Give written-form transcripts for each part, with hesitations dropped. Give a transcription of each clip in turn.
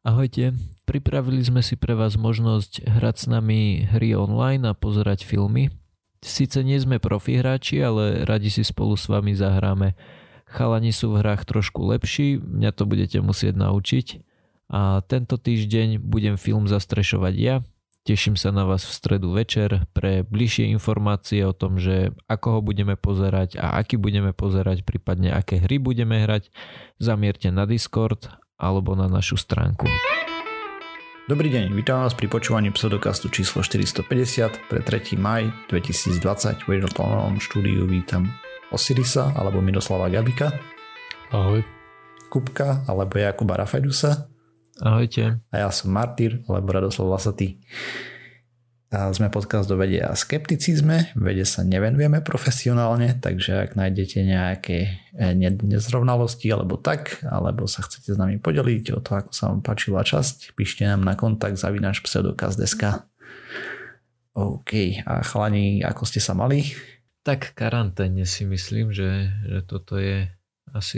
Ahojte, pripravili sme si pre vás možnosť hrať s nami hry online a pozerať filmy. Sice nie sme profi hráči, ale radi si spolu s vami zahráme. Chalani sú v hrách trošku lepší, mňa to budete musieť naučiť. A tento týždeň budem film zastrešovať ja. Teším sa na vás v stredu večer pre bližšie informácie o tom, že ako ho budeme pozerať a aký budeme pozerať, prípadne aké hry budeme hrať. Zamierte na Discord alebo na našu stránku. Dobrý deň, vítam vás pri počúvaní pseudokastu číslo 450 pre 3. maj 2020. V jednotlnovom štúdiu vítam Osirisa alebo Miroslava Gabika. Ahoj. Kupka alebo Jakuba Rafaidusa. Ahojte. A ja som Martyr alebo Radoslav Vlasatý. A sme podcast o vede a skepticizme. Vede sa nevenujeme profesionálne, takže ak nájdete nejaké nezrovnalosti alebo tak, alebo sa chcete s nami podeliť o to, ako sa vám páčila časť, píšte nám na kontakt@pseudokaz.sk. OK, a chalani, ako ste sa mali? Tak karanténne si myslím, že toto je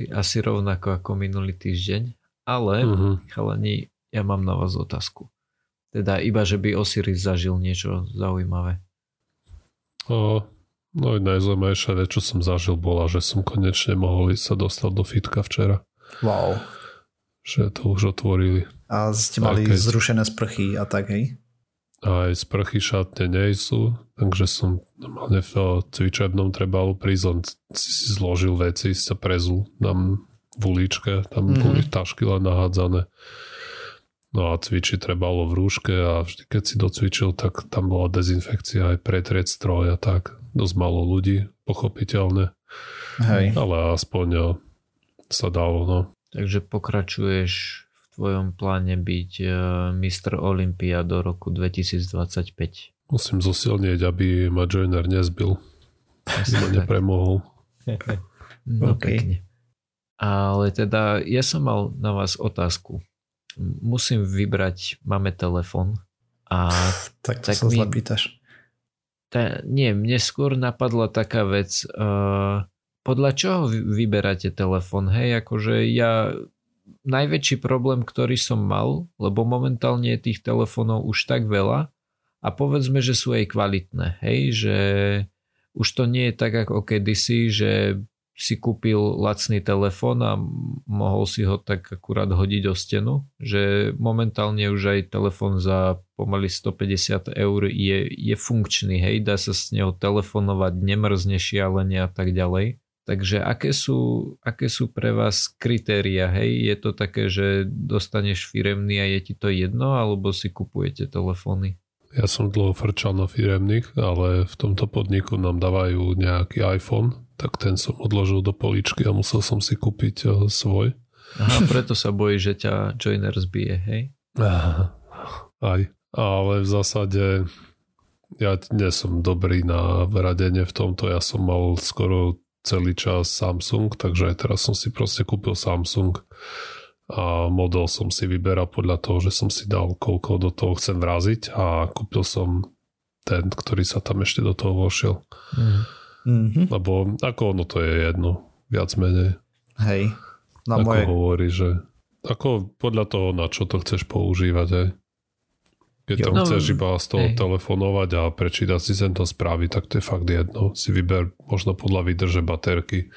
asi rovnako ako minulý týždeň, ale Chalani, ja mám na vás otázku. Teda iba, že by Osiris zažil niečo zaujímavé. No najzaujímavejšia vec, čo som zažil, bola, že som konečne mohol ísť sa dostať do fitka včera. Wow. Že to už otvorili. A ste mali zrušené sprchy a tak, hej? Aj sprchy šatne nie sú, takže som normálne v cvičebnom trebalu prísť, len si zložil veci, sa prezul tam v uličke, tam boli tašky len nahádzané. No a cvičiť trebalo v rúške a vždy, keď si docvičil, tak tam bola dezinfekcia aj pretrieť stroj a tak. Dosť malo ľudí, pochopiteľne. Hej. Ale aspoň sa dalo, no. Takže pokračuješ v tvojom pláne byť Mr. Olympia do roku 2025. Musím zosilnieť, aby ma Joiner nezbil. Aby ma nepremohol. No okay. Pekne. Ale teda ja som mal na vás otázku. Musím vybrať, máme telefón a tak sa zle pýtaš. Nie, mne skôr napadla taká vec, podľa čoho vyberáte telefón, hej, akože ja najväčší problém, ktorý som mal, lebo momentálne je tých telefónov už tak veľa a povedzme, že sú aj kvalitné, hej, že už to nie je tak ako kedysi, že si kúpil lacný telefón a mohol si ho tak akurát hodiť o stenu, že momentálne už aj telefón za pomaly 150 € je funkčný, hej, dá sa s neho telefonovať, nemrzne šialenie a tak ďalej. Takže aké sú pre vás kritéria, hej, je to také, že dostaneš firemný a je ti to jedno, alebo si kupujete telefóny? Ja som dlho frčal na firemných, ale v tomto podniku nám dávajú nejaký iPhone, tak ten som odložil do poličky a musel som si kúpiť svoj. Aha, preto sa bojí, že ťa Joiner zbije, hej? Aha, aj. Ale v zásade ja nie som dobrý na radenie v tomto. Ja som mal skoro celý čas Samsung, takže aj teraz som si proste kúpil Samsung a model som si vyberal podľa toho, že som si dal, koľko do toho chcem vraziť a kúpil som ten, ktorý sa tam ešte do toho vošiel. Mm-hmm. Lebo ako ono to je jedno, viac menej. Hej. Na ako moje hovorí, že ako podľa toho, na čo to chceš používať, hej. Keď tam chceš iba z toho telefonovať a prečítať si sem to správy, tak to je fakt jedno. Si vyber možno podľa výdrže baterky.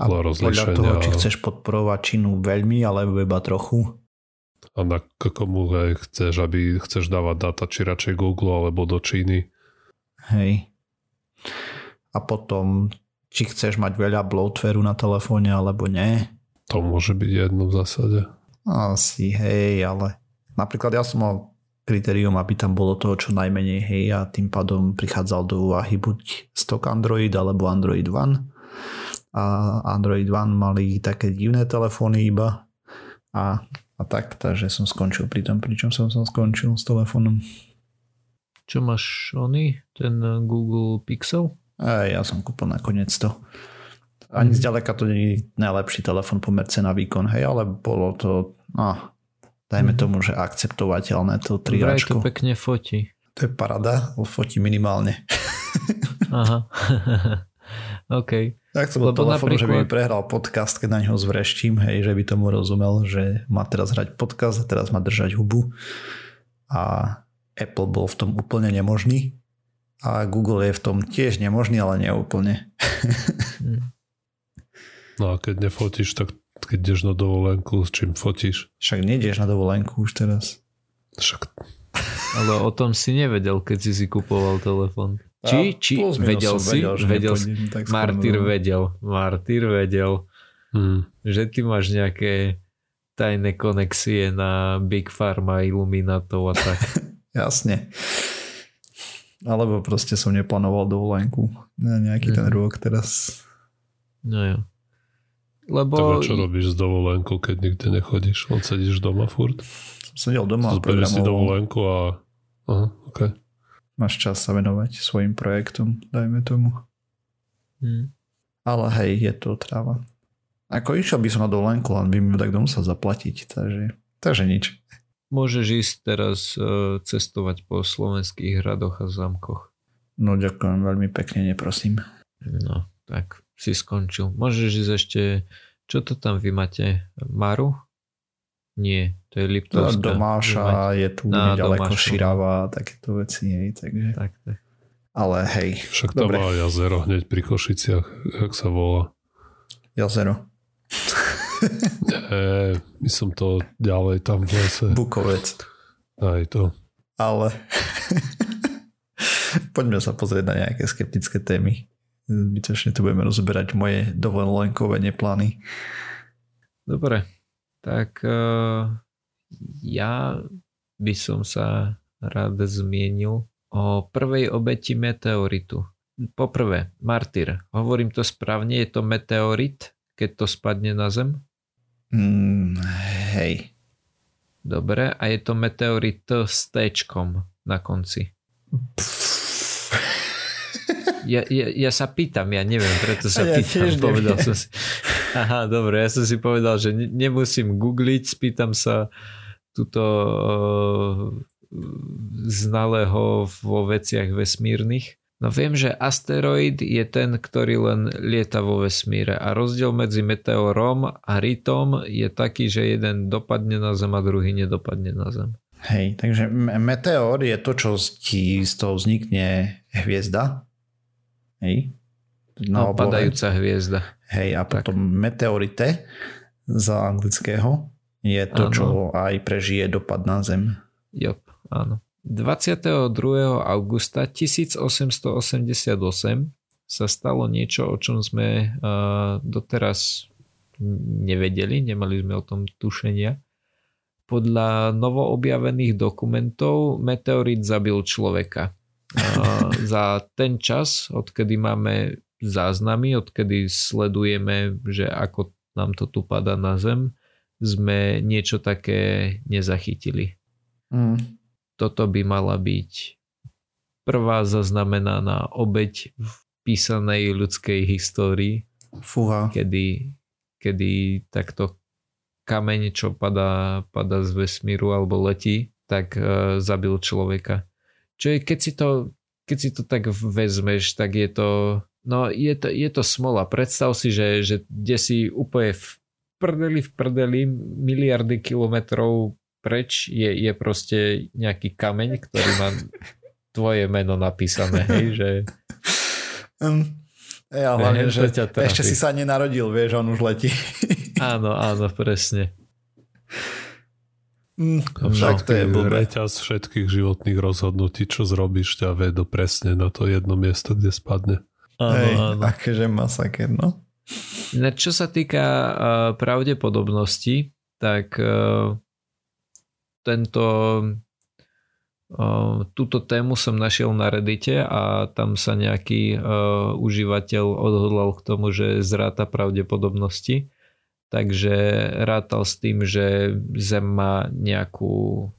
A podľa toho, či chceš podporovať činu veľmi, alebo iba trochu. A na komu chceš, aby chceš dávať data, či radšej Google, alebo do Číny. Hej. A potom, či chceš mať veľa bloatwareu na telefóne, alebo nie. To môže byť jedno v zásade. Asi, hej, ale napríklad ja som mal kritérium, aby tam bolo toho čo najmenej, hej, a tým pádom prichádzal do úvahy buď Stock Android, alebo Android One. A Android One mali také divné telefóny iba a tak, takže som skončil pri tom, pričom som skončil s telefónom. Čo máš oný? Ten Google Pixel? Ja som kúpil nakoniec to. Ani zďaleka to nie je najlepší telefon pomer cena výkon, hej, ale bolo to, dajme tomu, že akceptovateľné to triačko. Vraj to pekne fotí. To je parada, fotí minimálne. Aha, OK. Ja chcem od telefónu, že by mi prehral podcast, keď na ňo zvreštím, hej, že by tomu rozumel, že má teraz hrať podcast a teraz má držať hubu. A Apple bol v tom úplne nemožný. A Google je v tom tiež nemožný, ale neúplne. No a keď nefotíš, tak keď ideš na dovolenku, s čím fotíš? Však nejdeš na dovolenku už teraz. Však... Ale o tom si nevedel, keď si kupoval telefon. Či vedel si? Martyr vedel. Že ty máš nejaké tajné konexie na Big Pharma, Illuminatov a tak. Jasne. Alebo proste som neplánoval dovolenku na nejaký ten rok teraz. No jo. Lebo... Teba čo robíš z dovolenku, keď nikde nechodíš? On sedíš doma furt? Sedel doma. Zberieš si dovolenku a... Aha, okay. Máš čas sa venovať svojim projektom, dajme tomu. Ale hej, je to tráva. Ako išiel by som na dovolenku, len by mi tak musel zaplatiť, takže nič. Môžeš ísť teraz cestovať po slovenských hradoch a zámkoch. No ďakujem veľmi pekne, neprosím. No, tak si skončil. Môžeš ísť ešte, čo to tam vy máte? Maru? Nie, to je Liptovská. Domáša, je tu nedaleko Širava, takéto veci, hej, takže. Tak. Ale hej. Však tam má jazero hneď pri Košiciach, jak sa volá. Jazero. My som to ďalej tam v lese. Bukovec. Aj to. Ale poďme sa pozrieť na nejaké skeptické témy. Zbytočne tu budeme rozberať moje dovolenkové neplány. Dobre. Tak ja by som sa rád zmienil o prvej obeti meteoritu. Poprvé, martyr. Hovorím to správne, je to meteorit, keď to spadne na Zem? Hej. Dobre, a je to meteorit s T-čkom na konci. Ja sa pýtam, ja neviem, preto sa pýtam. Povedal som si... Aha, dobre, ja som si povedal, že nemusím googliť, spýtam sa túto znalého vo veciach vesmírnych. No viem, že asteroid je ten, ktorý len lieta vo vesmíre a rozdiel medzi meteorom a ritom je taký, že jeden dopadne na Zem a druhý nedopadne na Zem. Hej, takže meteor je to, čo z toho vznikne hviezda. Hej. No, padajúca hviezda. Hej, a potom tak. Meteorite z anglického je to, áno. Čo aj prežije dopad na Zem. Jop, áno. 22. augusta 1888 sa stalo niečo, o čom sme doteraz nevedeli, nemali sme o tom tušenia. Podľa novoobjavených dokumentov meteorit zabil človeka. Za ten čas, odkedy máme záznamy, odkedy sledujeme, že ako nám to tu padá na Zem, sme niečo také nezachytili. Toto by mala byť prvá zaznamenaná obeť v písanej ľudskej histórii. Fúha. Kedy takto kameň, čo padá z vesmíru alebo letí, tak zabil človeka. Čo je, keď si to tak vezmeš, tak je to... No je to smola. Predstav si, že kde si úplne v prdeli miliardy kilometrov preč je proste nejaký kameň, ktorý má tvoje meno napísané. Hej, že... Ja hlavne, že ešte si sa nenarodil, vieš, on už letí. Áno, presne. Však to je reťaz všetkých životných rozhodnutí, čo zrobíš, ťa vedú presne na to jedno miesto, kde spadne. Áno. Akéže masaker, no. Čo sa týka pravdepodobnosti, tak túto tému som našiel na Reddite a tam sa nejaký užívateľ odhodlal k tomu, že zráta pravdepodobnosti. Takže rátal s tým, že Zem má nejakú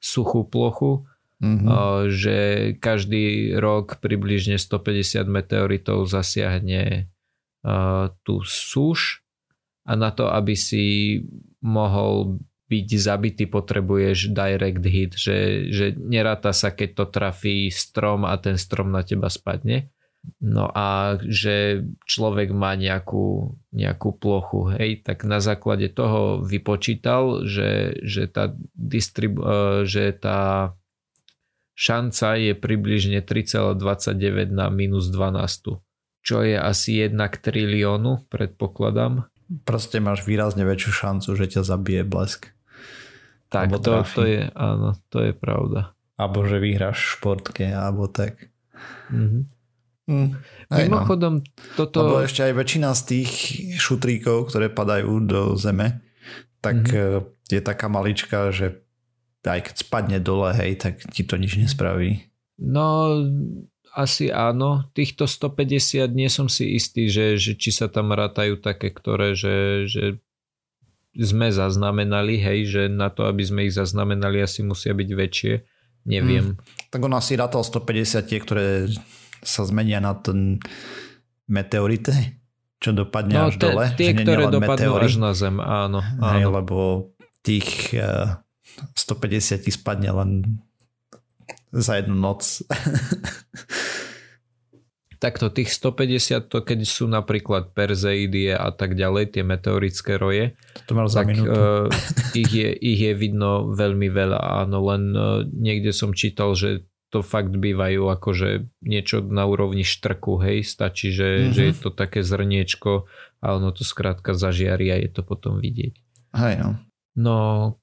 suchú plochu, že každý rok približne 150 meteoritov zasiahne tú súš a na to, aby si mohol byť zabitý, potrebuješ direct hit, že neráta sa, keď to trafí strom a ten strom na teba spadne, No a že človek má nejakú plochu, hej, tak na základe toho vypočítal, že tá šanca je približne 3,29 na minus 12, čo je asi 1 k triliónu, predpokladám. Proste máš výrazne väčšiu šancu, že ťa zabije blesk. Tak, to je pravda. Alebo že vyhráš v športke, alebo tak. Mhm. Mimochodom, toto... Lebo ešte aj väčšina z tých šutríkov, ktoré padajú do zeme, tak je taká malička, že aj keď spadne dole, hej, tak ti to nič nespraví. No, asi áno. Týchto 150 nie som si istý, že či sa tam rátajú také, ktoré, že sme zaznamenali, hej, že na to, aby sme ich zaznamenali, asi musia byť väčšie. Neviem. Tak on asi rátal 150 tie, ktoré sa zmenia na ten meteorite, čo dopadne až dole. Tie, ktoré dopadnú až na zem, áno. Hej, lebo tých 150 spadne len za jednu noc. Takto tých 150, to keď sú napríklad Perseidie a tak ďalej, tie meteorické roje, to mal za minútu. Ich je vidno veľmi veľa, áno, len niekde som čítal, že to fakt bývajú akože niečo na úrovni štrku, hej, stačí, že je to také zrniečko a ono to skrátka zažiari a je to potom vidieť. Hej, no. No,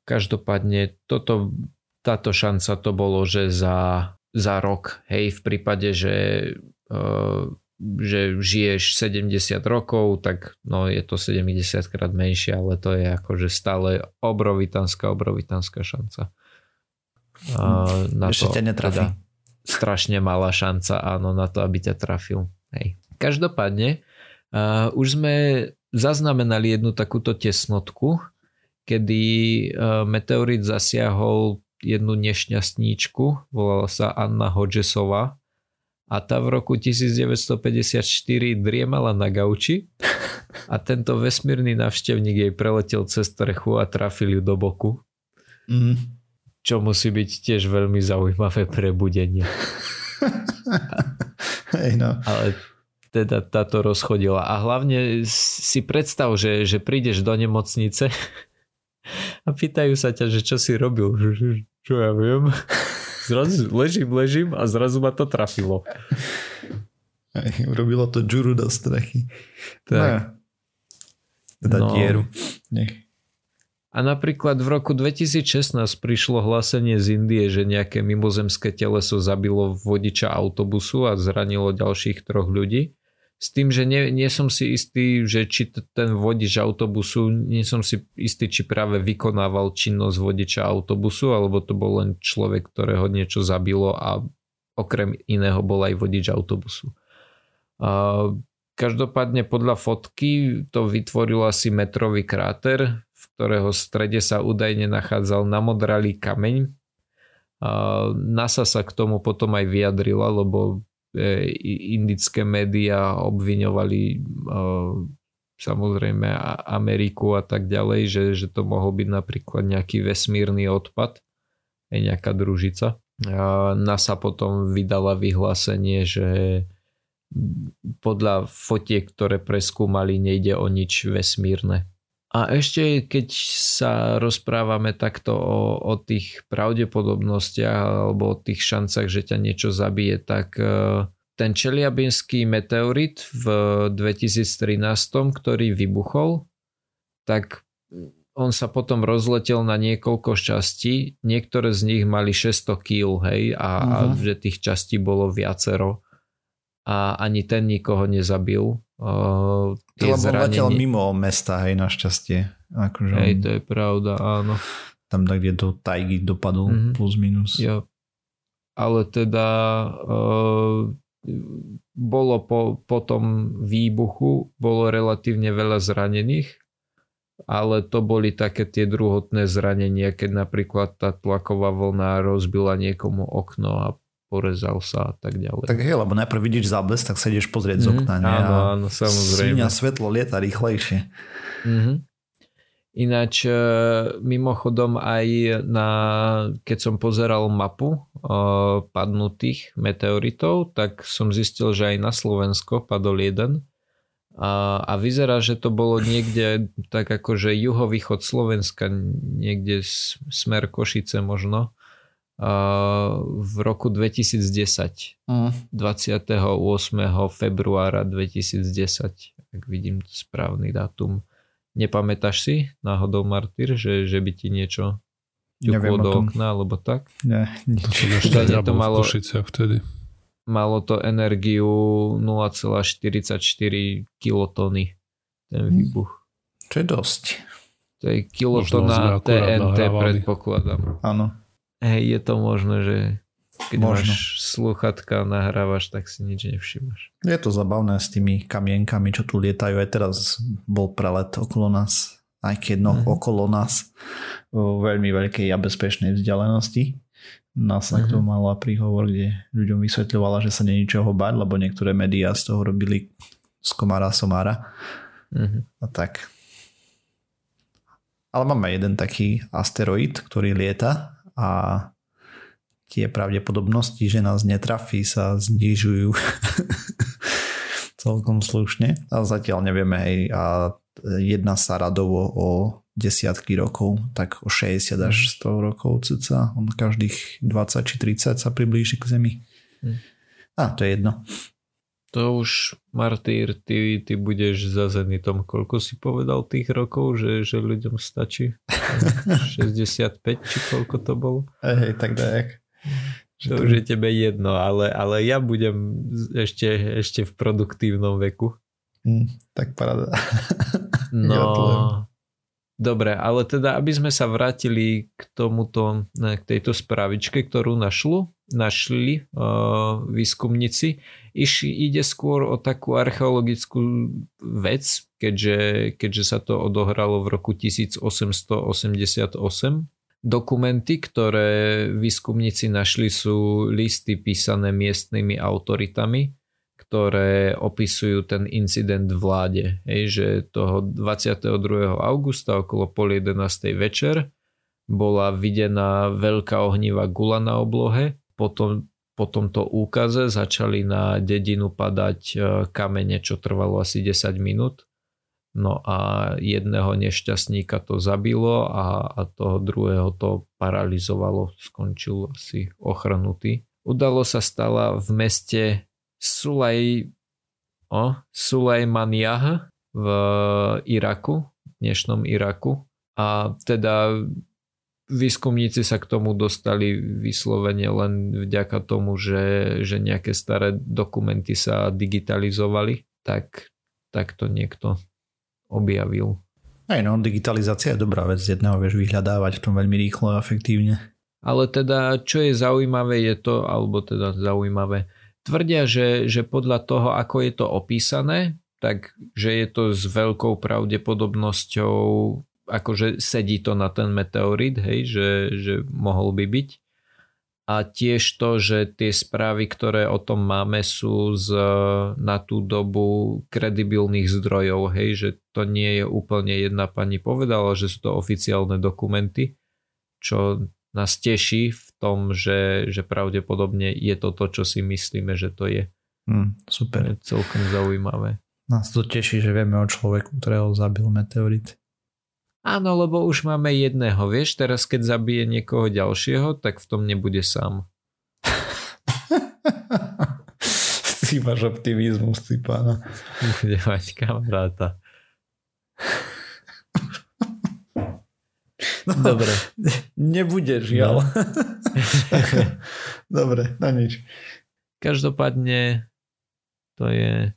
každopádne táto šanca to bolo, že za rok, hej, v prípade, že žiješ 70 rokov, tak no je to 70 krát menšie, ale to je akože stále obrovitánska šanca. Na ešte to, ťa netrafí. Teda, strašne malá šanca, áno, na to, aby ťa trafil. Hej. Každopádne, už sme zaznamenali jednu takúto tesnotku, kedy meteorit zasiahol jednu nešťastníčku, volala sa Anna Hodgesová a tá v roku 1954 driemala na gauči a tento vesmírny návštevník jej preletel cez strechu a trafil ju do boku. Čo musí byť tiež veľmi zaujímavé prebudenie. Hey no. Ale teda táto rozchodila. A hlavne si predstav, že prídeš do nemocnice a pýtajú sa ťa, že čo si robil. Čo ja viem. Zrazu ležím a zrazu ma to trafilo. Hey, urobilo to džuru do strechy. Tak. Teda dieru. Nech. A napríklad v roku 2016 prišlo hlásenie z Indie, že nejaké mimozemské teleso zabilo vodiča autobusu a zranilo ďalších 3 ľudí. S tým, že nie som si istý, že či ten vodič autobusu, nie som si istý, či práve vykonával činnosť vodiča autobusu, alebo to bol len človek, ktorého niečo zabilo a okrem iného bol aj vodič autobusu. Každopádne podľa fotky to vytvoril asi metrový kráter, v ktorého strede sa údajne nachádzal namodralý kameň. NASA sa k tomu potom aj vyjadrila, lebo indické médiá obviňovali samozrejme Ameriku a tak ďalej, že to mohol byť napríklad nejaký vesmírny odpad, aj nejaká družica. NASA potom vydala vyhlásenie, že podľa fotiek, ktoré preskúmali, nejde o nič vesmírne. A ešte keď sa rozprávame takto o tých pravdepodobnostiach alebo o tých šancach, že ťa niečo zabije, tak ten Čeljabinský meteorit v 2013, ktorý vybuchol, tak on sa potom rozletel na niekoľko častí. Niektoré z nich mali 600 kg, hej, a že tých častí bolo viacero. A ani ten nikoho nezabil. Lebo letel mimo mesta, hej, našťastie. Akože hej, to je pravda, áno. Tam tak, kde do tajgy dopadol, plus minus. Ja. Ale teda bolo po tom výbuchu bolo relatívne veľa zranených, ale to boli také tie druhotné zranenia, keď napríklad tá tlaková vlna rozbila niekomu okno a porezal sa a tak ďalej. Tak hej, lebo najprv vidíš záblesk, tak sa ideš pozrieť z okna. Áno, samozrejme. Síňa svetlo lieta rýchlejšie. Ináč mimochodom aj na, keď som pozeral mapu padnutých meteoritov, tak som zistil, že aj na Slovensko padol jeden a vyzerá, že to bolo niekde tak akože juhovýchod Slovenska, niekde smer Košice možno v roku 2010 28. februára 2010, ak vidím správny dátum. Nepamätáš si náhodou, Martyr, že by ti niečo ťuklo do okna, alebo tak? Nie, nič. To malo, vtedy. Malo to energiu 0,44 kilotony, ten výbuch. To je dosť. To je kilotona TNT, predpokladám. Áno. Hej, je to možné, že keď máš sluchatka a nahrávaš, tak si nič nevšimáš. Je to zabavné s tými kamienkami, čo tu lietajú. Aj teraz bol prelet okolo nás, aj keď okolo nás vo veľmi veľkej a bezpečnej vzdialenosti. NASA k tomu mala príhovor, kde ľuďom vysvetľovala, že sa nie ničoho bať, lebo niektoré médiá z toho robili z komára somára. A tak. Ale máme jeden taký asteroid, ktorý lieta a tie pravdepodobnosti, že nás netrafí, sa znižujú celkom slušne. A zatiaľ nevieme, hej, a jedná sa radovo o desiatky rokov, tak o 60 až 100 rokov cca. On každých 20 či 30 sa priblíži k Zemi. To je jedno. To už, Martýr, ty budeš za zenitom. Koľko si povedal tých rokov, že ľuďom stačí? 65 či koľko to bolo? Hej, tak dajak. To už je tebe jedno, ale ja budem ešte v produktívnom veku. Tak paráda. No, dobre, ale teda, aby sme sa vrátili k tomuto, k tejto spravičke, ktorú našli výskumníci. Ide skôr o takú archeologickú vec, keďže sa to odohralo v roku 1888. Dokumenty, ktoré výskumníci našli, sú listy písané miestnymi autoritami, ktoré opisujú ten incident vláde. Hej, že toho 22. augusta okolo 22:30 večer bola videná veľká ohnivá guľa na oblohe. Po tomto úkaze začali na dedinu padať kamene, čo trvalo asi 10 minút. No a jedného nešťastníka to zabilo a toho druhého to paralizovalo. Skončil asi ochrnutý. Udalo sa stala v meste Sulejmánia v Iraku, dnešnom Iraku. A teda výskumníci sa k tomu dostali vyslovene len vďaka tomu, že nejaké staré dokumenty sa digitalizovali. Tak to niekto objavil. Aj no, digitalizácia je dobrá vec, z jedného vieš vyhľadávať v tom veľmi rýchlo a efektívne. Ale teda, čo je zaujímavé, je to, alebo teda zaujímavé, tvrdia, že podľa toho, ako je to opísané, tak že je to s veľkou pravdepodobnosťou, akože sedí to na ten meteorit, hej, že mohol by byť. A tiež to, že tie správy, ktoré o tom máme, sú na tú dobu kredibilných zdrojov. Hej, že to nie je úplne jedna pani povedala, že sú to oficiálne dokumenty, čo nás teší v tom, že pravdepodobne je to to, čo si myslíme, že to je. Super. Je celkom zaujímavé. Nás to teší, že vieme o človeku, ktorého zabil meteorit. Áno, lebo už máme jedného, vieš, teraz keď zabije niekoho ďalšieho, tak v tom nebude sám. Ty máš optimizmus, ty pána. Bude mať kamaráta. No, dobre. Nebudeš, žiaľ. No. Dobre, na nič. Každopádne to je...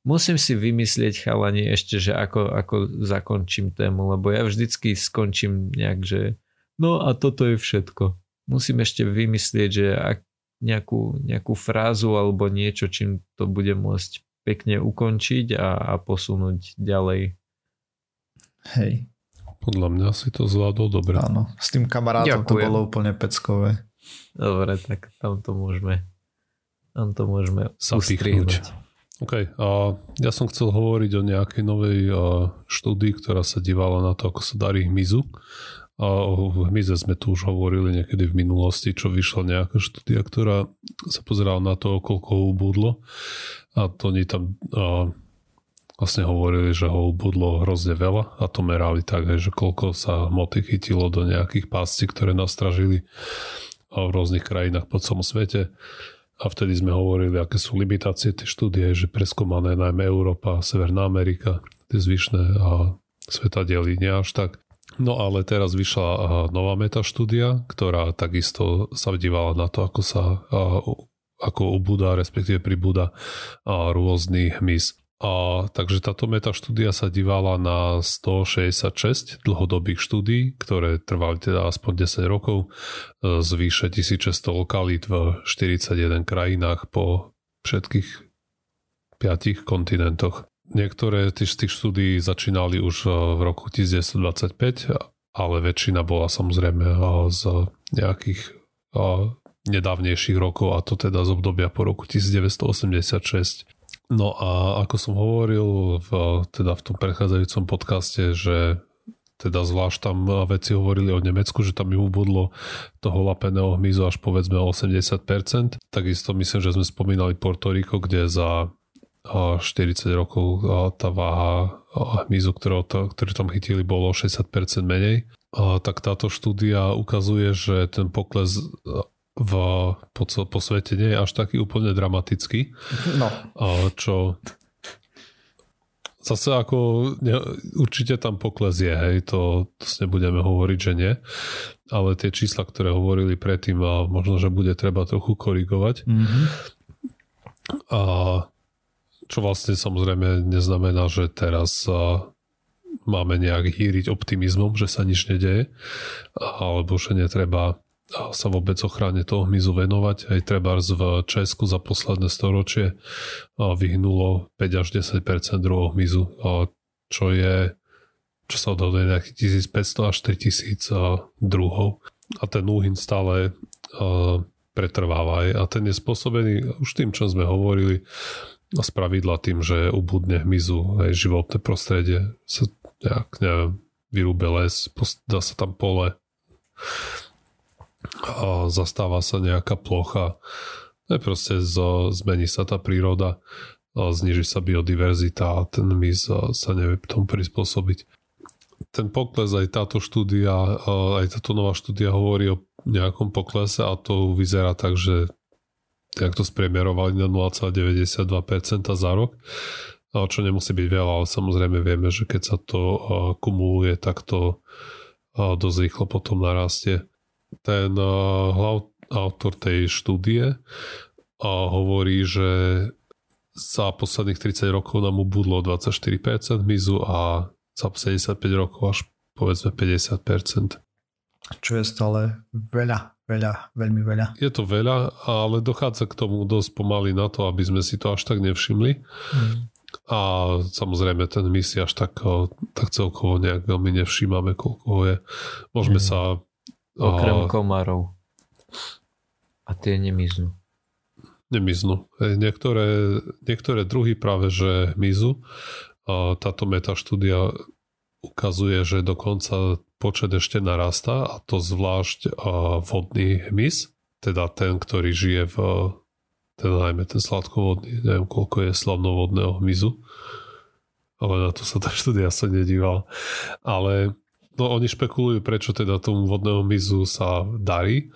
Musím si vymyslieť, chalani, ešte, že ako zakončím tému, lebo ja vždycky skončím nejak, že no a toto je všetko. Musím ešte vymyslieť, že nejakú frázu alebo niečo, čím to bude môcť pekne ukončiť a posunúť ďalej. Hej. Podľa mňa si to zvládol dobre. Áno, s tým kamarátom to bolo úplne peckové. Dobre, tak tam to môžeme ustrihnúť. OK. Ja som chcel hovoriť o nejakej novej štúdii, ktorá sa dívala na to, ako sa darí hmyzu. O hmyze sme tu už hovorili niekedy v minulosti, čo vyšla nejaká štúdia, ktorá sa pozerala na to, koľko ho ubudlo. A to oni tam vlastne hovorili, že ho ubudlo hrozne veľa a to merali tak, že koľko sa hmoty chytilo do nejakých páscí, ktoré nastražili v rôznych krajinách po celom svete. A vtedy sme hovorili, aké sú limitácie tej štúdie, že preskúmané najmä Európa, Severná Amerika, tie zvyšné svetadiely nie až tak. No ale teraz vyšla nová metaštúdia, ktorá takisto sa dívala na to, ako sa ubúda, respektíve pribúda rôzny hmyz. Takže táto metaštúdia sa dívala na 166 dlhodobých štúdií, ktoré trvali teda aspoň 10 rokov z výše 1600 lokalít v 41 krajinách po všetkých 5 kontinentoch. Niektoré z tých štúdií začínali už v roku 1925, ale väčšina bola samozrejme z nejakých nedávnejších rokov, a to teda z obdobia po roku 1986. No a ako som hovoril v tom prechádzajúcom podcaste, že teda zvlášť tam veci hovorili o Nemecku, že tam im ubudlo toho lapeného hmyzu až povedzme 80%. Takisto myslím, že sme spomínali Portoriko, kde za 40 rokov tá váha hmyzu, ktorú tam chytili, bolo 60% menej. Tak táto štúdia ukazuje, že ten pokles po svete nie je až taký úplne dramatický. No. Čo zase určite tam pokles je, hej, to nebudeme hovoriť, že nie. Ale tie čísla, ktoré hovorili predtým, možno, že bude treba trochu korigovať. Mm-hmm. A čo vlastne samozrejme neznamená, že teraz máme nejak hýriť optimizmom, že sa nič nedeje, alebo že netreba sa vôbec ochrane toho hmyzu venovať. Aj trebárs v Česku za posledné storočie vyhnulo 5 až 10% druhého hmyzu, čo sa odhoduje nejakých 1500 až 3000 druhov. A ten úhyn stále pretrváva. A ten je spôsobený už tým, čo sme hovorili, spravidla tým, že ubudne hmyzu, aj životné prostredie sa vyrúbe les, dá sa tam pole, a zastáva sa nejaká plocha, proste zmení sa tá príroda, zniží sa biodiverzita a ten hmyz sa nevie tomu prispôsobiť. Ten pokles, aj táto nová štúdia hovorí o nejakom poklese, a to vyzerá tak, že tak to spriemerovali na 0,92% za rok, čo nemusí byť veľa, ale samozrejme vieme, že keď sa to kumuluje, tak to dosť rýchlo potom narastie. Ten autor tej štúdie hovorí, že za posledných 30 rokov nám ubudlo 24% hmyzu a za 75 rokov až povedzme 50%. Čo je stále veľmi veľa. Je to veľa, ale dochádza k tomu dosť pomaly na to, aby sme si to až tak nevšimli. A samozrejme ten my si až tak celkovo nejak veľmi nevšímame, koľko je. Môžeme sa... Okrem komárov. A tie nemiznú. Niektoré druhy práve že hmyzu. Táto metaštúdia ukazuje, že dokonca počet ešte narastá, a to zvlášť vodný hmyz, teda ten, ktorý žije najmä ten sladkovodný, neviem koľko je slavnovodného hmyzu, ale na to sa tá štúdia sa nedívala. Ale oni špekulujú, prečo teda tomu vodného hmyzu sa darí,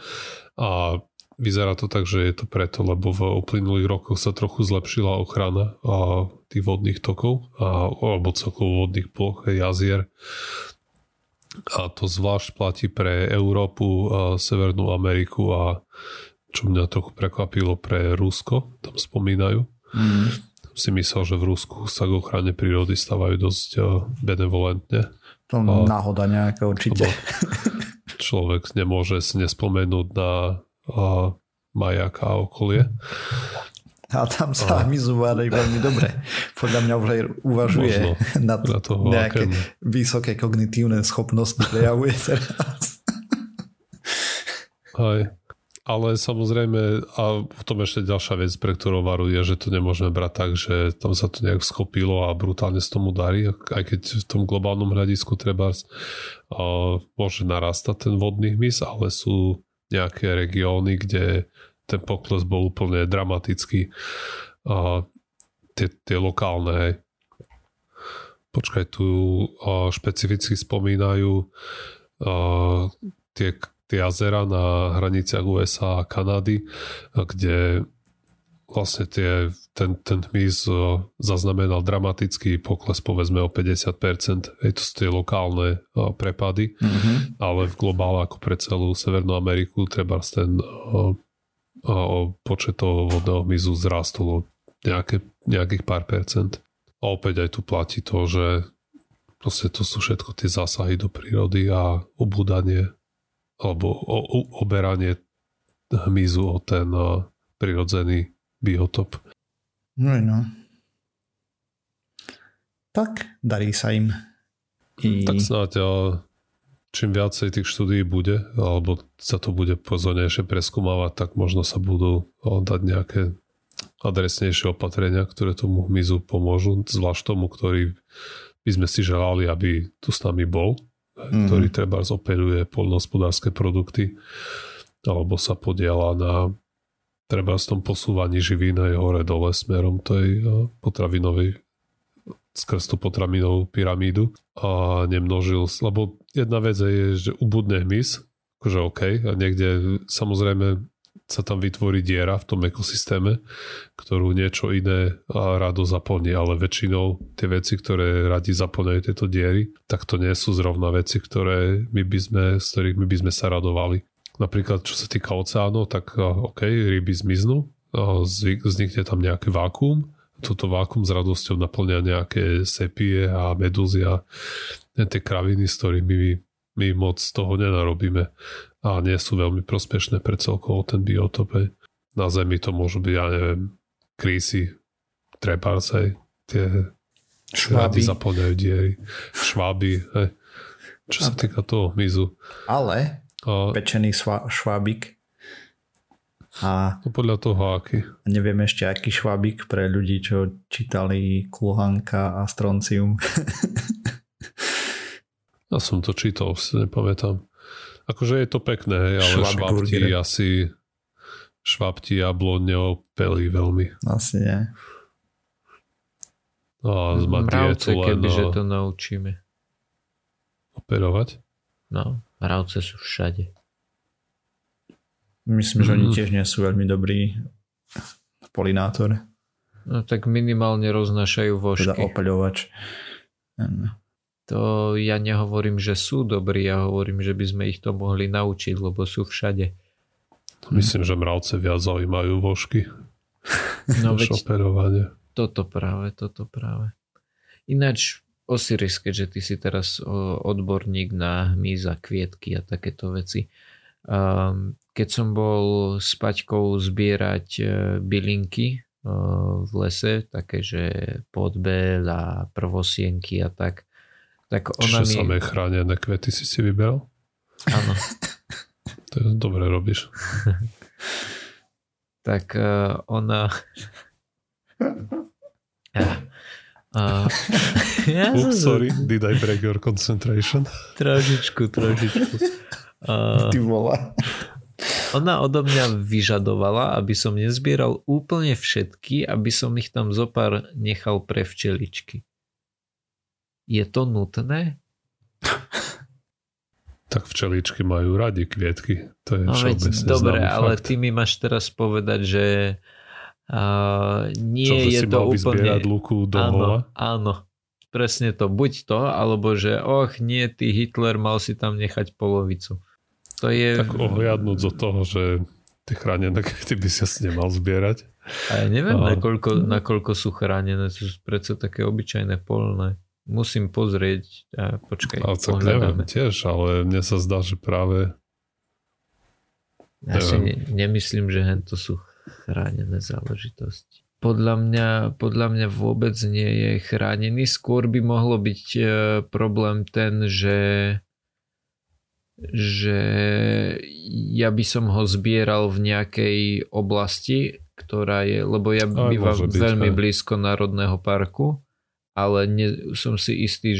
a vyzerá to tak, že je to preto, lebo v uplynulých rokoch sa trochu zlepšila ochrana tých vodných tokov alebo celkovo vodných ploch, jazier. A to zvlášť platí pre Európu, Severnú Ameriku a, čo mňa trochu prekvapilo, pre Rusko, tam spomínajú. Tam si myslel, že v Rusku sa k ochrane prírody stávajú dosť benevolentne. To náhoda nejaká určite. Človek nemôže si nespomenúť na Maják a okolie. A tam sa hmyzu vádajú veľmi dobre. Podľa mňa uvažuje možno na to nejaké vysoké kognitívne schopnosti prejavuje teraz. Hej. Ale samozrejme, a v tom ešte ďalšia vec, pre ktorú varuje, že to nemôžeme brať tak, že tam sa to nejak schopilo a brutálne z tomu darí, aj keď v tom globálnom hľadisku trebárs môže narastať ten vodný hmyz, ale sú nejaké regióny, kde ten pokles bol úplne dramatický. Tie lokálne. Počkaj, tu špecificky spomínajú tie jazera na hraniciach USA a Kanady, kde vlastne ten hmyz zaznamenal dramatický pokles, povedzme o 50%. To sú tie lokálne prepady, ale v globále ako pre celú Severnú Ameriku treba ten počet toho vodného hmyzu zrástol o nejakých pár percent. A opäť aj tu platí to, že proste to sú všetko tie zásahy do prírody a obúdanie alebo oberanie hmyzu o ten prirodzený biotop. No. Tak, darí sa im. Tak snáď čím viacej tých štúdií bude, alebo sa to bude pozornejšie preskúmavať, tak možno sa budú dať nejaké adresnejšie opatrenia, ktoré tomu hmyzu pomôžu, zvlášť tomu, ktorý by sme si želali, aby tu s nami bol, ktorý treba zoperuje poľnohospodárske produkty, alebo sa podiela na treba s tom posúvaní živiny hore-dole smerom tej potravinovej skrz tú potravinovú pyramídu a nemnožil, lebo jedna vec je, že ubudne hmyz, akože a niekde samozrejme sa tam vytvorí diera v tom ekosystéme, ktorú niečo iné rado zaplní, ale väčšinou tie veci, ktoré radi zaplňajú tieto diery, tak to nie sú zrovna veci, s ktorými by sme sa radovali. Napríklad, čo sa týka oceánov, tak ryby zmiznú, vznikne tam nejaký vákuum. Toto vákuum s radosťou naplňa nejaké sepie a medúzy a tie kraviny, s ktorými my moc toho nenarobíme a nie sú veľmi prospešné pre celkovo ten biotop. Na Zemi to môžu byť, krýsy, trepárce, tie šváby zaplňajú diery, šváby, čo sa týka toho hmyzu. Ale pečený švábik a to podľa toho aký. Neviem ešte aký švábik pre ľudí, čo čítali Kluhanka a Stroncium. Ja som to čítal, si nepamätám. Akože je to pekné, ale švábti jablón neopelí veľmi. Asi nie. Mravce, kebyže to naučíme. Operovať? No. Mravce sú všade. Myslím, že oni tiež nie sú veľmi dobrí polinátor. No tak minimálne roznášajú vožky. Teda opaľovač. No. To ja nehovorím, že sú dobrí, ja hovorím, že by sme ich to mohli naučiť, lebo sú všade. Myslím, že mravce viac zaujímajú vožky. No veď toto práve. Ináč Osiris, keďže ty si teraz odborník na hmyz a kvietky a takéto veci. Keď som bol s Paťkou zbierať bylinky v lese, také, že podbel a prvosienky a tak ona mi... Čiže samé chránené kvety si vyberal? Áno. To je dobre robíš. Tak ona... Oops, sorry, did I break your concentration? Trošičku. Ty volá. Ona odo mňa vyžadovala, aby som nezbieral úplne všetky, aby som ich tam zopár nechal pre včeličky. Je to nutné? Tak včeličky majú radi kvietky. To je všeobecne. Dobre, ale fakt. Ty mi máš teraz povedať, že nie je to úplne luku do hola? Áno, presne to, buď to, alebo že ty Hitler mal si tam nechať polovicu. To je... Tak ohliadnúť do toho, že tie chránené kvety by si asi nemal zbierať. A ja neviem, nakoľko sú chránené, sú predsa také obyčajné polné. Musím pozrieť a počkaj. Ale tak neviem tiež, ale mne sa zdá, že práve ja si nemyslím, že hento sú chránené záležitosti. Podľa mňa vôbec nie je chránený. Skôr by mohlo byť problém ten, že že ja by som ho zbieral v nejakej oblasti, ktorá je, lebo ja bývam veľmi blízko Národného parku, ale som si istý,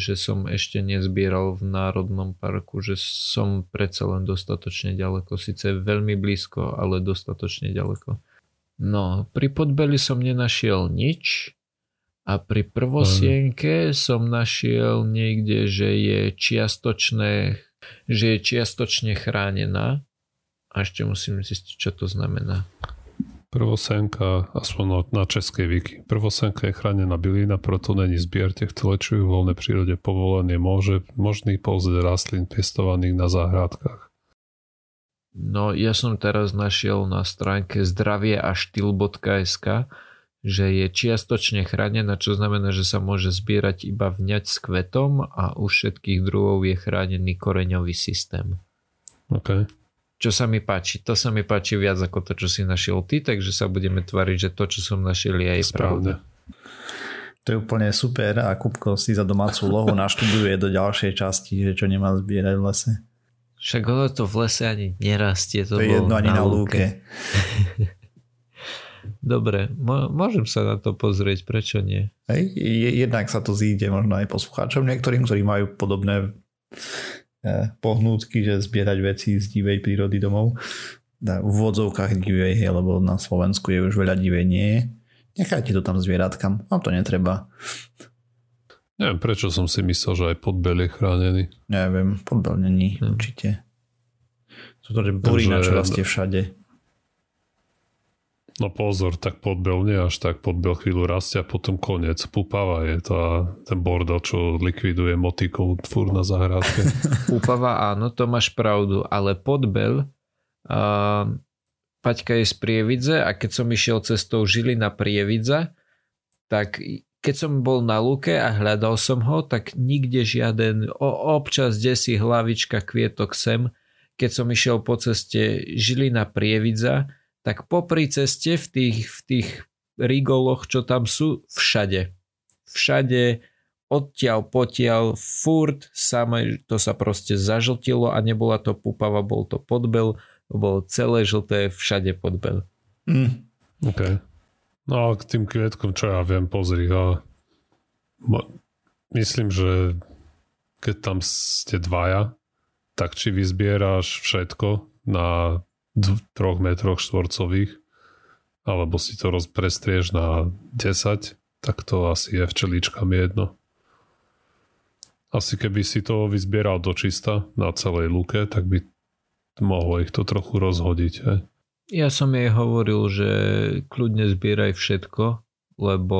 že som ešte nezbieral v Národnom parku, že som predsa len dostatočne ďaleko, síce veľmi blízko, ale dostatočne ďaleko. No, pri Podbeli som nenašiel nič a pri Prvosienke som našiel niekde, že je čiastočne chránená a ešte musím zistiť, čo to znamená. Prvosenka, aspoň na českej wiki. Prvosenka je chránená bylina, proto není zbier těchto léčiv v voľnej prírode povolený, možný pouze rastlín pestovaných na záhradkách. No, ja som teraz našiel na stránke zdravieaštyl.sk, že je čiastočne chránená, čo znamená, že sa môže zbierať iba vňať s kvetom a u všetkých druhov je chránený koreňový systém. OK. Čo sa mi páči. To sa mi páči viac ako to, čo si našiel ty, takže sa budeme tvariť, že to, čo som našiel, je aj pravda. To je úplne super a Kupko si za domácu lohu naštuduje do ďalšej časti, že čo nemá zbierať v lese. Však ono to v lese ani nerastie. To je jedno ani na lúke. Dobre, môžem sa na to pozrieť, prečo nie? Hej, jednak sa to zíde možno aj poslucháčom niektorým, ktorí majú podobné pohnútky, že zbierať veci z divej prírody domov. V úvodzovkách divej, lebo na Slovensku je už veľa divej, nie. Nechajte to tam zvieratkám, vám to netreba. Neviem, prečo som si myslel, že aj Podbel je chránený. Neviem, Podbel není, určite. Toto je burina, čo rastie všade. No pozor, tak Podbel nie až tak. Podbel chvíľu rastia, potom koniec. Púpava je ten bordel, čo likviduje motíkov furt na zahrádke. Púpava, áno, to máš pravdu, ale Podbel, Paťka je z Prievidze a keď som išiel cestou Žilina Prievidza, tak keď som bol na lúke a hľadal som ho, tak nikde žiaden, občas desí hlavička kvietok sem. Keď som išiel po ceste Žilina Prievidza, tak popri ceste v tých rigoloch, čo tam sú, všade, odtiaľ potiaľ, furt, samé, to sa proste zažltilo a nebola to púpava, bol to Podbel, bolo celé žlté, všade Podbel. Mm. OK. No a k tým kvietkom, čo ja viem, pozri, myslím, že keď tam ste dvaja, tak či vyzbieráš všetko na 3 metroch štvorcových alebo si to rozprestrieš na 10, tak to asi je včelíčkam jedno. Asi keby si to vyzbieral do čista na celej lúke, tak by mohlo ich to trochu rozhodiť. He? Ja som jej hovoril, že kľudne zbieraj všetko, lebo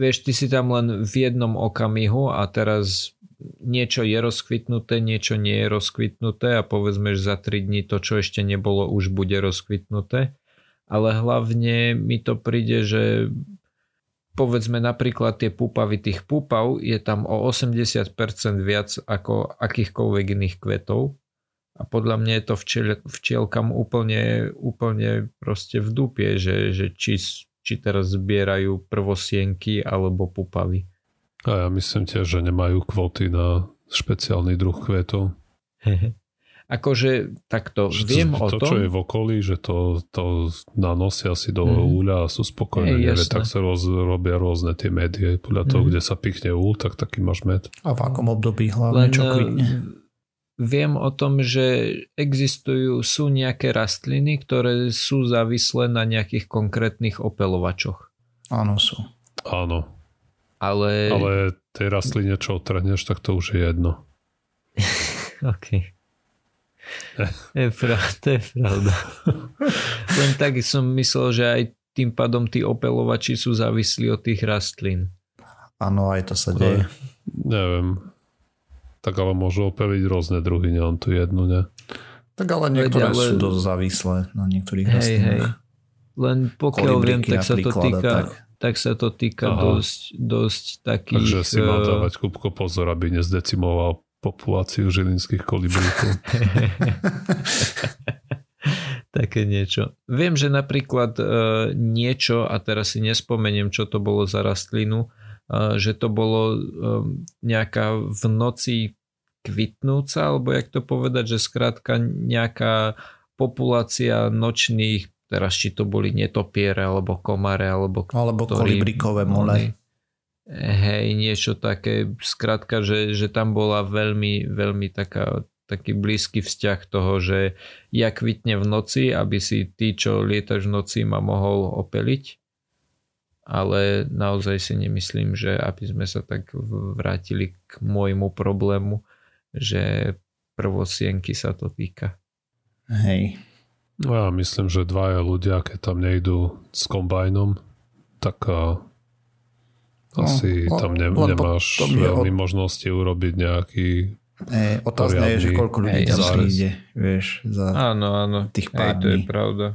vieš, ty si tam len v jednom okamihu a teraz niečo je rozkvitnuté, niečo nie je rozkvitnuté a povedzme, že za 3 dní to, čo ešte nebolo, už bude rozkvitnuté. Ale hlavne mi to príde, že povedzme napríklad tie púpavy, tých púpav je tam o 80% viac ako akýchkoľvek iných kvetov a podľa mňa je to včielkam úplne proste v dupie, že či teraz zbierajú prvosienky alebo púpavy. A ja myslím tiež, že nemajú kvóty na špeciálny druh kvetov. Akože takto, že viem o tom. To, čo je v okolí, že to nanosia si do úľa a sú spokojné. Tak sa robia rôzne tie médie. Podľa toho, kde sa pichne úľ, tak taký máš med. A v akom období hlavne, čo kvitne. Viem o tom, že sú nejaké rastliny, ktoré sú závislé na nejakých konkrétnych opeľovačoch. Áno, sú. Áno. Ale tej rastline, čo otrhneš, tak to už je jedno. OK. To je pravda. Len tak som myslel, že aj tým pádom tí opeľovači sú závislí od tých rastlín. Áno, aj to sa deje. Neviem. Tak ale môžu opeliť rôzne druhy, nemám tu jednu, ne? Tak ale niektoré sú dosť závislé na niektorých rastlinách. Len pokiaľ viem, tak sa to týka... Tak sa to týka dosť takých... Takže si mal dávať Kupko pozor, aby nezdecimoval populáciu žilinských kolibríkov. Také niečo. Viem, že napríklad niečo, a teraz si nespomeniem, čo to bolo za rastlinu, že to bolo nejaká v noci kvitnúca, alebo jak to povedať, že skrátka nejaká populácia nočných, teraz či to boli netopiere, alebo komare, alebo kolibrikové mole. Hej, niečo také, skrátka, že tam bola veľmi, veľmi taký blízky vzťah toho, že ja kvitne v noci, aby si ty, čo lietaš v noci, ma mohol opeliť. Ale naozaj si nemyslím, že aby sme sa tak vrátili k môjmu problému, že prvosienky sa to týka. Hej. Ja myslím, že dvaja ľudia, keď tam nejdú s kombajnom, tak... Asi tam nemáš veľmi možnosti urobiť nejaký... Otázka je, že koľko ľudí tam príde, vieš, za áno, tých pár dní. To je pravda.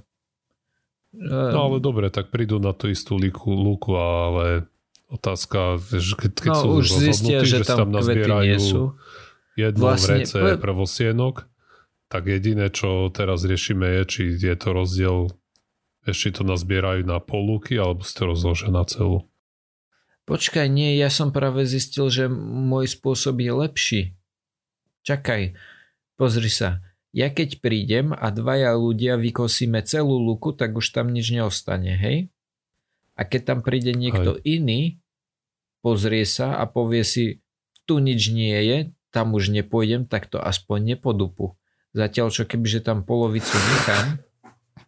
No ale dobre, tak prídu na tú istú lúku, ale otázka, vieš, keď sú rozhodnutí, že tam nazbierajú jednu vrece prvosienok, tak jediné, čo teraz riešime je, či je to rozdiel, ešte to nazbierajú na polúky, alebo si to rozložia na celú. Počkaj, nie, ja som práve zistil, že môj spôsob je lepší. Čakaj, pozri sa. Ja keď prídem a dvaja ľudia vykosíme celú luku, tak už tam nič neostane, hej? A keď tam príde niekto iný, pozrie sa a povie si, tu nič nie je, tam už nepôjdem, tak to aspoň nepodupu. Zatiaľ, čo kebyže tam polovicu nechám,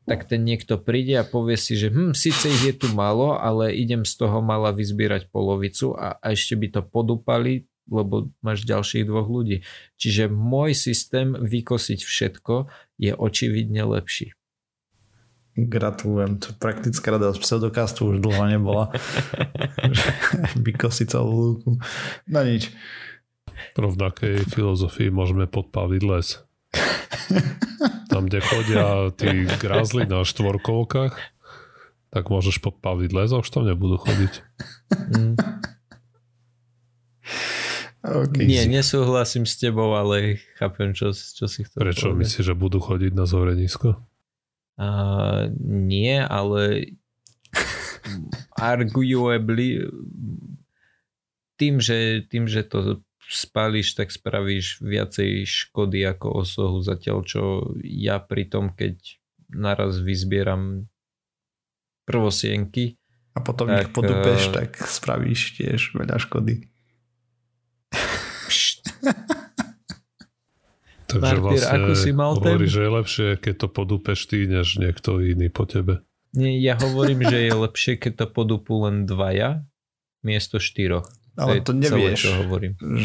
tak ten niekto príde a povie si, že síce ich je tu málo, ale idem z toho mala vyzbierať polovicu a ešte by to podúpali, lebo máš ďalších dvoch ľudí. Čiže môj systém vykosiť všetko je očividne lepší. Gratulujem. Praktická rada z pseudokastu už dlho nebola. Vykosiť celú lúku. No nič. V rovnakej filozofii môžeme podpáliť les. Tam, kde chodia tí grázli na štvorkolkách, tak môžeš podpáliť les a už tam nebudú chodiť. Okay. Nie, nesúhlasím s tebou, ale chápem, čo si chcel. Prečo povedať. Myslíš, že budú chodiť na zohrenisko? Nie, ale arguably tým, že to spáliš, tak spravíš viacej škody ako osohu, zatiaľ čo ja pri tom, keď naraz vyzbieram prvosienky a potom ich podúpeš, tak spravíš tiež veľa škody. Takže vlastne hovoríš, že je lepšie, keď to podúpeš ty, než niekto iný po tebe. Nie, ja hovorím, že je lepšie, keď to podúpu len dvaja miesto štyroch. Ale to nevieš.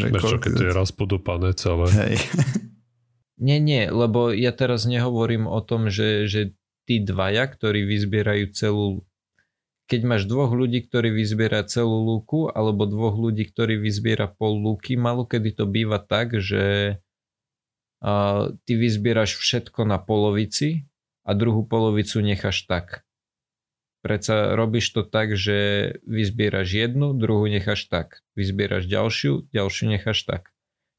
Prečo, keď to je raz podúpané celé. Hej. Nie, lebo ja teraz nehovorím o tom, že tí dvaja, ktorí vyzbierajú celú... Keď máš dvoch ľudí, ktorí vyzbiera celú lúku, alebo dvoch ľudí, ktorí vyzbiera pol lúky, malokedy to býva tak, že ty vyzbieraš všetko na polovici a druhú polovicu necháš tak. Preca robíš to tak, že vyzbieraš jednu, druhú necháš tak. Vyzbieraš ďalšiu necháš tak.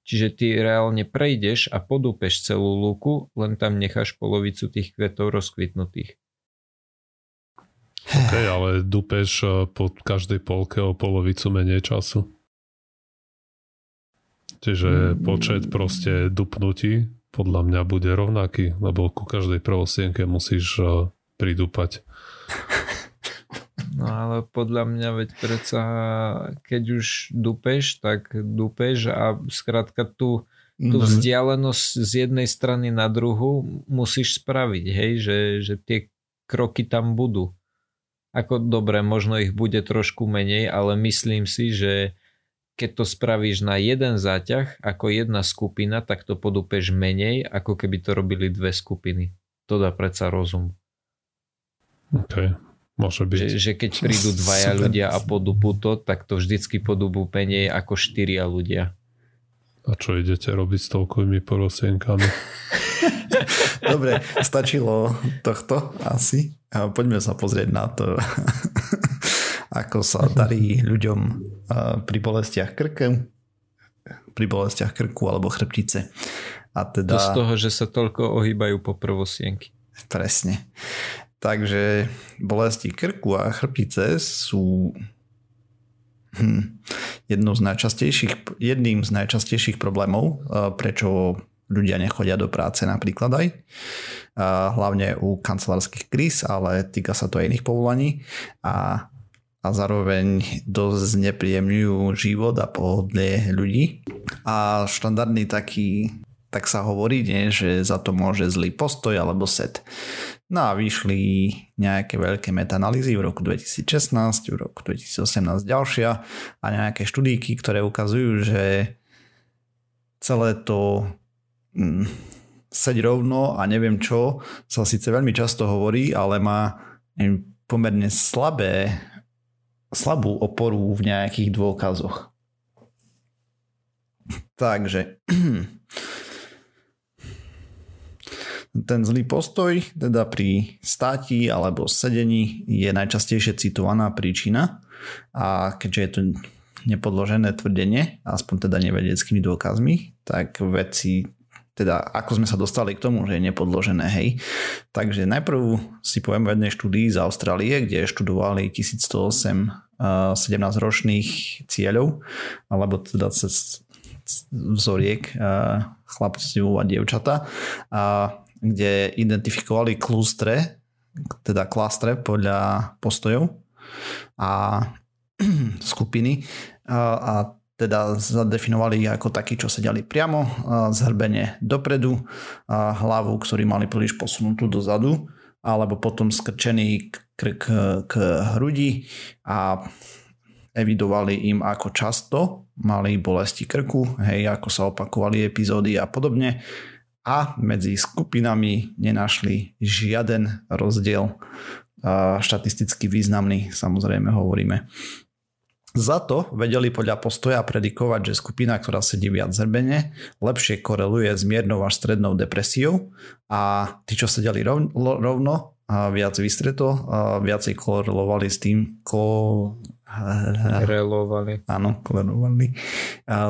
Čiže ty reálne prejdeš a podúpeš celú lúku, len tam necháš polovicu tých kvetov rozkvitnutých. OK, ale dúpeš po každej polke o polovicu menej času. Čiže počet proste dupnutí podľa mňa bude rovnaký, lebo ku každej prvosienke musíš pridúpať. No ale podľa mňa veď predsa keď už dúpeš, tak dúpeš a skrátka tú vzdialenosť z jednej strany na druhú musíš spraviť, hej, že tie kroky tam budú. Ako dobre, možno ich bude trošku menej, ale myslím si, že keď to spravíš na jeden záťah ako jedna skupina, tak to podúpeš menej, ako keby to robili dve skupiny. To dá predsa rozum. OK. Môže byť. Že keď prídu dvaja ľudia a podúpu to, tak to vždycky podúpu menej ako štyria ľudia. A čo idete robiť s toľkými porosienkami? Dobre, stačilo tohto asi. A poďme sa pozrieť na to, ako sa darí ľuďom pri bolestiach krku alebo chrbtice. A teda... To z toho, že sa toľko ohýbajú po prvosienky. Presne. Takže bolesti krku a chrbtice sú... jedným z najčastejších problémov, prečo ľudia nechodia do práce napríklad aj. Hlavne u kancelárskych kríz, ale týka sa to aj iných povolaní. A zároveň dosť znepríjemňujú život a pohodlie ľudí. A štandardný taký, tak sa hovorí, nie, že za to môže zlý postoj alebo set. No a vyšli nejaké veľké metaanalýzy v roku 2016, v roku 2018 ďalšia a nejaké študíky, ktoré ukazujú, že celé to seď rovno a neviem čo sa síce veľmi často hovorí, ale má pomerne slabú oporu v nejakých dôkazoch. Takže ten zlý postoj, teda pri státi alebo sedení, je najčastejšie citovaná príčina, a keďže je to nepodložené tvrdenie, aspoň teda nevedeckými dôkazmi, tak vedci, teda ako sme sa dostali k tomu, že je nepodložené, hej. Takže najprv si poviem o jednej štúdii z Austrálie, kde študovali 1108 17-ročných cieľov, alebo teda cez vzoriek chlapcov a dievčata, a kde identifikovali klastre podľa postojov a skupiny a teda zadefinovali ako takí, čo sedeli priamo, zhrbenie dopredu, hlavu, ktorú mali príliš posunutú dozadu, alebo potom skrčený krk k hrudi, a evidovali im, ako často mali bolesti krku, hej, ako sa opakovali epizódy a podobne. A medzi skupinami nenašli žiaden rozdiel štatisticky významný, samozrejme hovoríme. Za to vedeli podľa postoja predikovať, že skupina, ktorá sedí viac zrbene, lepšie koreluje s miernou až strednou depresiou, a tí, čo sedeli rovno a viac vystreto, viacej korelovali s tým,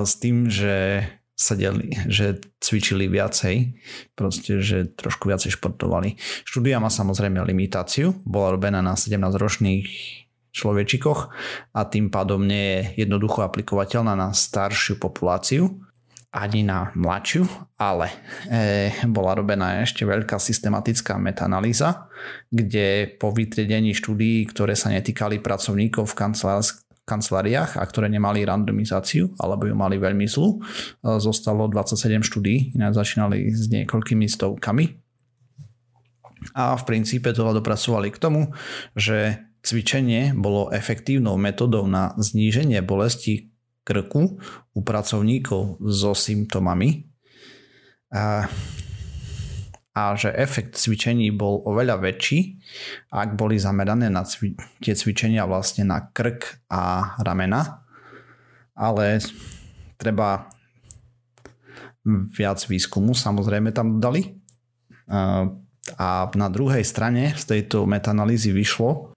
s tým, že sedeli, že cvičili viacej, proste, že trošku viacej športovali. Štúdia má samozrejme limitáciu, bola robená na 17-ročných človečikoch, a tým pádom nie je jednoducho aplikovateľná na staršiu populáciu, ani na mladšiu, ale bola robená ešte veľká systematická metaanalýza, kde po vytriedení štúdií, ktoré sa netýkali pracovníkov v kanceláriách a ktoré nemali randomizáciu alebo ju mali veľmi zlú, zostalo 27 štúdií, inak začínali s niekoľkými stovkami, a v princípe to dopracovali k tomu, že cvičenie bolo efektívnou metodou na zníženie bolesti krku u pracovníkov so symptomami, a že efekt cvičení bol oveľa väčší, ak boli zamerané na tie cvičenia vlastne na krk a ramena, ale treba viac výskumu, samozrejme tam dali. A na druhej strane z tejto metaanalýzy vyšlo,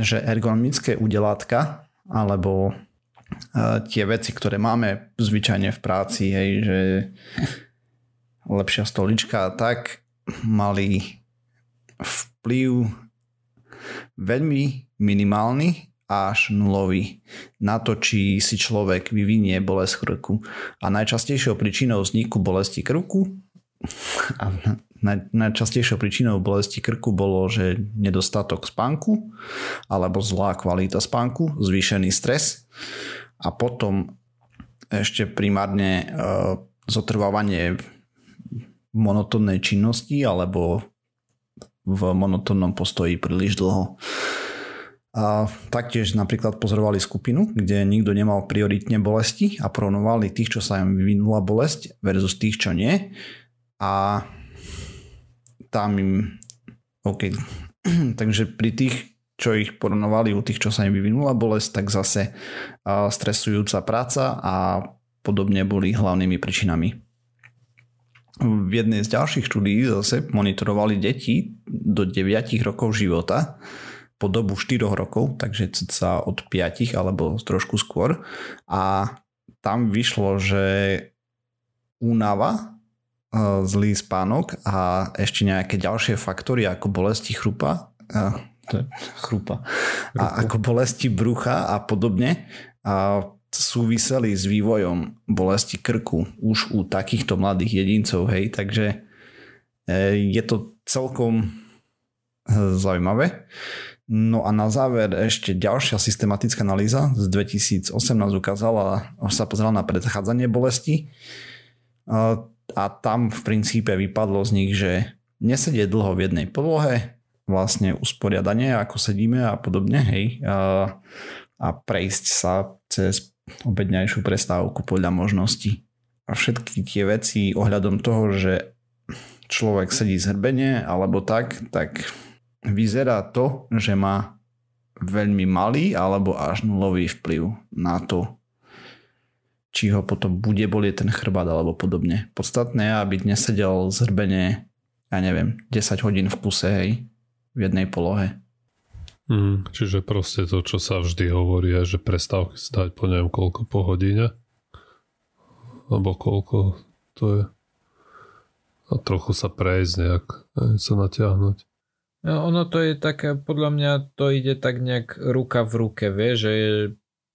že ergonomické udelátka alebo tie veci, ktoré máme zvyčajne v práci, hej, že lepšia stolička, tak mali vplyv veľmi minimálny až nulový na to, či si človek vyvinie bolesť krku. A najčastejšou príčinou vzniku bolesti krku bolo, že nedostatok spánku alebo zlá kvalita spánku, zvýšený stres, a potom ešte primárne zotrvávanie monotónnej činnosti alebo v monotónnom postoji príliš dlho. A taktiež napríklad pozorovali skupinu, kde nikto nemal prioritne bolesti, a porovnovali tých, čo sa im vyvinula bolesť versus tých, čo nie. A tam takže pri tých, čo ich porovnovali, u tých, čo sa im vyvinula bolesť, tak zase stresujúca práca a podobne boli hlavnými príčinami. V jednej z ďalších štúdií zase monitorovali deti do 9 rokov života po dobu 4 rokov, takže sa od 5 alebo trošku skôr, a tam vyšlo, že únava, zlý spánok a ešte nejaké ďalšie faktory ako bolesti chrupa a ako bolesti brucha a podobne, a súviseli s vývojom bolesti krku už u takýchto mladých jedincov, hej, takže je to celkom zaujímavé. No a na záver ešte ďalšia systematická analýza z 2018 ukázala, sa pozerala na predchádzanie bolesti a tam v princípe vypadlo z nich, že nesedie dlho v jednej polohe, vlastne usporiadanie, ako sedíme a podobne, hej, a prejsť sa cez obedňajšiu prestávku podľa možností. A všetky tie veci ohľadom toho, že človek sedí zhrbene alebo tak vyzerá to, že má veľmi malý alebo až nulový vplyv na to, či ho potom bude bolieť ten chrbát alebo podobne. Podstatné je, aby nesedel zhrbene, ja neviem, 10 hodín v kuse, hej, v jednej polohe. Čiže proste to, čo sa vždy hovorí, je, že prestávky sa dať po neviem koľko po hodine. Alebo koľko to je. A trochu sa prejsť nejak, sa natiahnuť. No, ono to je také, podľa mňa to ide tak nejak ruka v ruke, vie, že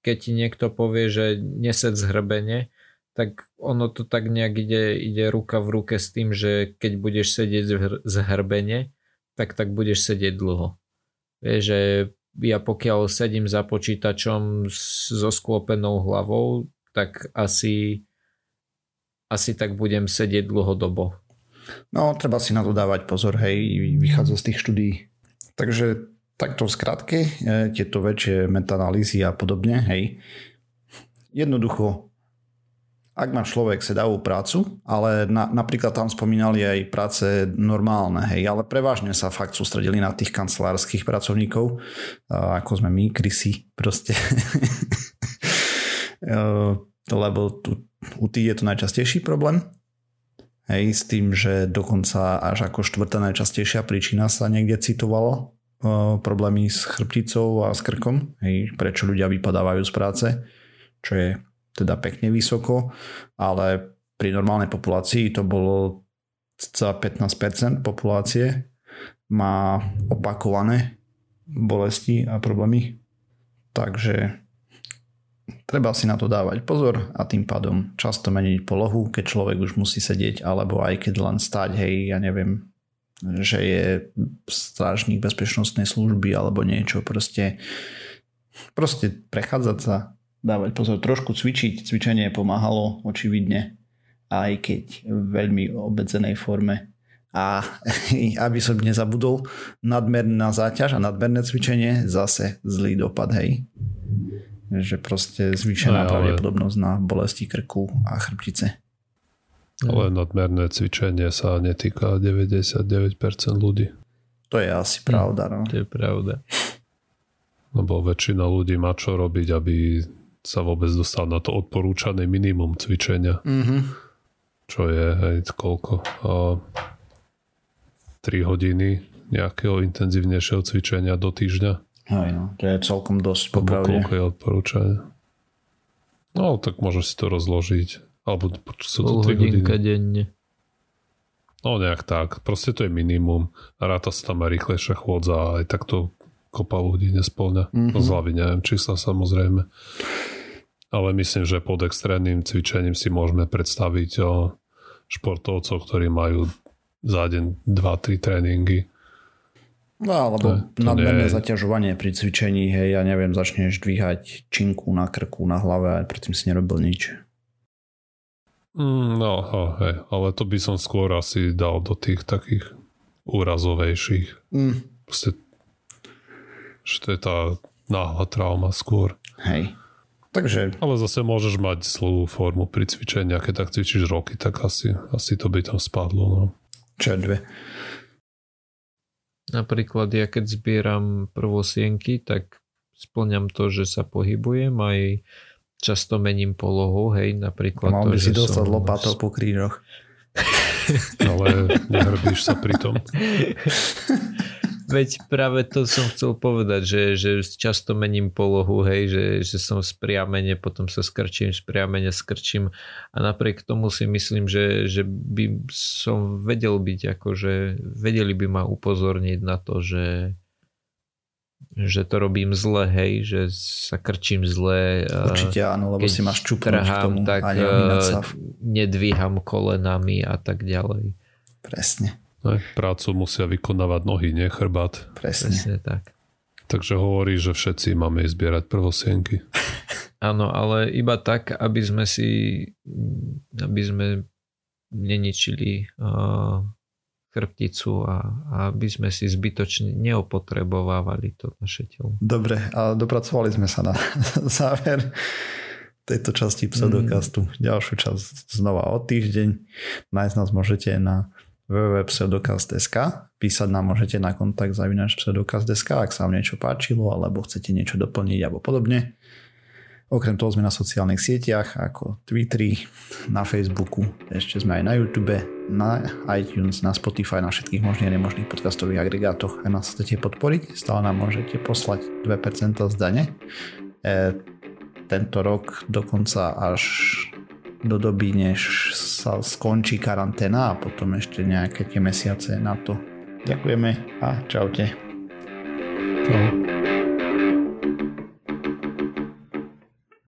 keď ti niekto povie, že nesed zhrbene, tak ono to tak nejak ide ruka v ruke s tým, že keď budeš sedieť zhrbene, tak budeš sedieť dlho. Vieš, že ja pokiaľ sedím za počítačom so sklopenou hlavou, tak asi tak budem sedieť dlhodobo. No, treba si na to dávať pozor, hej, vychádza z tých štúdií. Takže takto v skratke, tieto väčšie metaanalýzy a podobne, hej. Jednoducho, ak má človek sedavú prácu, ale napríklad tam spomínali aj práce normálne, hej, ale prevažne sa fakt sústredili na tých kancelárskych pracovníkov, ako sme my, krysy, proste. Lebo u tých je to najčastejší problém, hej, s tým, že dokonca až ako štvrtá najčastejšia príčina sa niekde citovalo, problémy s chrbticou a s krkom, hej, prečo ľudia vypadávajú z práce, čo je teda pekne vysoko, ale pri normálnej populácii to bolo cca 15% populácie má opakované bolesti a problémy. Takže treba si na to dávať pozor a tým pádom často meniť polohu, keď človek už musí sedieť, alebo aj keď len stáť, hej, ja neviem, že je strážnik bezpečnostnej služby alebo niečo, proste prechádzať sa, dávať pozor, trošku cvičiť. Cvičenie pomáhalo očividne, aj keď v veľmi obmedzenej forme. A aby som nezabudol, nadmerná záťaž a nadmerné cvičenie zase zlý dopad, hej. Že proste zvýšená pravdepodobnosť na bolesti krku a chrbtice. Ale nadmerné cvičenie sa netýka 99% ľudí. To je asi pravda, no. To je pravda. Lebo väčšina ľudí má čo robiť, aby sa vôbec dostal na to odporúčané minimum cvičenia. Mm-hmm. Čo je, hej, koľko? 3 hodiny nejakého intenzívnejšieho cvičenia do týždňa. Aj no, to je celkom dosť, popravde. Koľko je odporúčané? No, tak môžeš si to rozložiť. Alebo sú to 3 hodiny. Denne. No, nejak tak. Proste to je minimum. Ráta sa tam aj rýchlejšia chôdza, aj takto kopa ľudí nespĺňa. Mm-hmm. Z hlavy neviem čísla, samozrejme. Ale myslím, že pod extrémnym cvičením si môžeme predstaviť športovcov, ktorí majú za deň 2-3 tréningy. No, alebo nadmerné zaťažovanie pri cvičení, hej, ja neviem, začneš dvíhať činku na krku, na hlave a predtým si nerobil nič. No, hej, ale to by som skôr asi dal do tých takých úrazovejších. Proste že to je tá náhla trauma skôr. Hej. Takže... Ale zase môžeš mať zlú formu pri cvičení. Keď tak cvičíš roky, tak asi to by tam spadlo. No. Červe. Napríklad ja keď zbieram prvosienky, tak spĺňam to, že sa pohybujem, aj často mením polohu. Hej, napríklad mal to, by si dostať lopatou po krížoch. Ale nehrbíš sa pri tom. Veď práve to som chcel povedať, že často mením polohu, hej, že som spriamene, potom sa skrčím a napriek tomu si myslím, že by som vedel byť, akože vedeli by ma upozorniť na to, že to robím zle, hej, že sa krčím zle. Určite áno, lebo si máš čupnúť k tomu tak, a neomínať sa. Nedvíham kolenami a tak ďalej. Presne. Ne, prácu musia vykonávať nohy, nie chrbát. Presne tak. Takže hovorí, že všetci máme zbierať prvosienky. Áno, ale iba tak, aby sme neničili chrbticu a aby sme si zbytočne neopotrebovávali to naše telo. Dobre, a dopracovali sme sa na záver tejto časti pseudokastu. Ďalšiu časť znova o týždeň. Nájsť nás môžete na www.pseudokast.sk, písať nám môžete na kontakt@pseudokast.sk, ak sa vám niečo páčilo alebo chcete niečo doplniť alebo podobne. Okrem toho sme na sociálnych sieťach ako Twitteri, na Facebooku, ešte sme aj na YouTube, na iTunes, na Spotify, na všetkých možných a nemožných podcastových agregátoch. Ak nás chcete podporiť, stále nám môžete poslať 2% z dane. Tento rok dokonca až do doby, než sa skončí karanténa a potom ešte nejaké tie mesiace na to. Ďakujeme a čaute.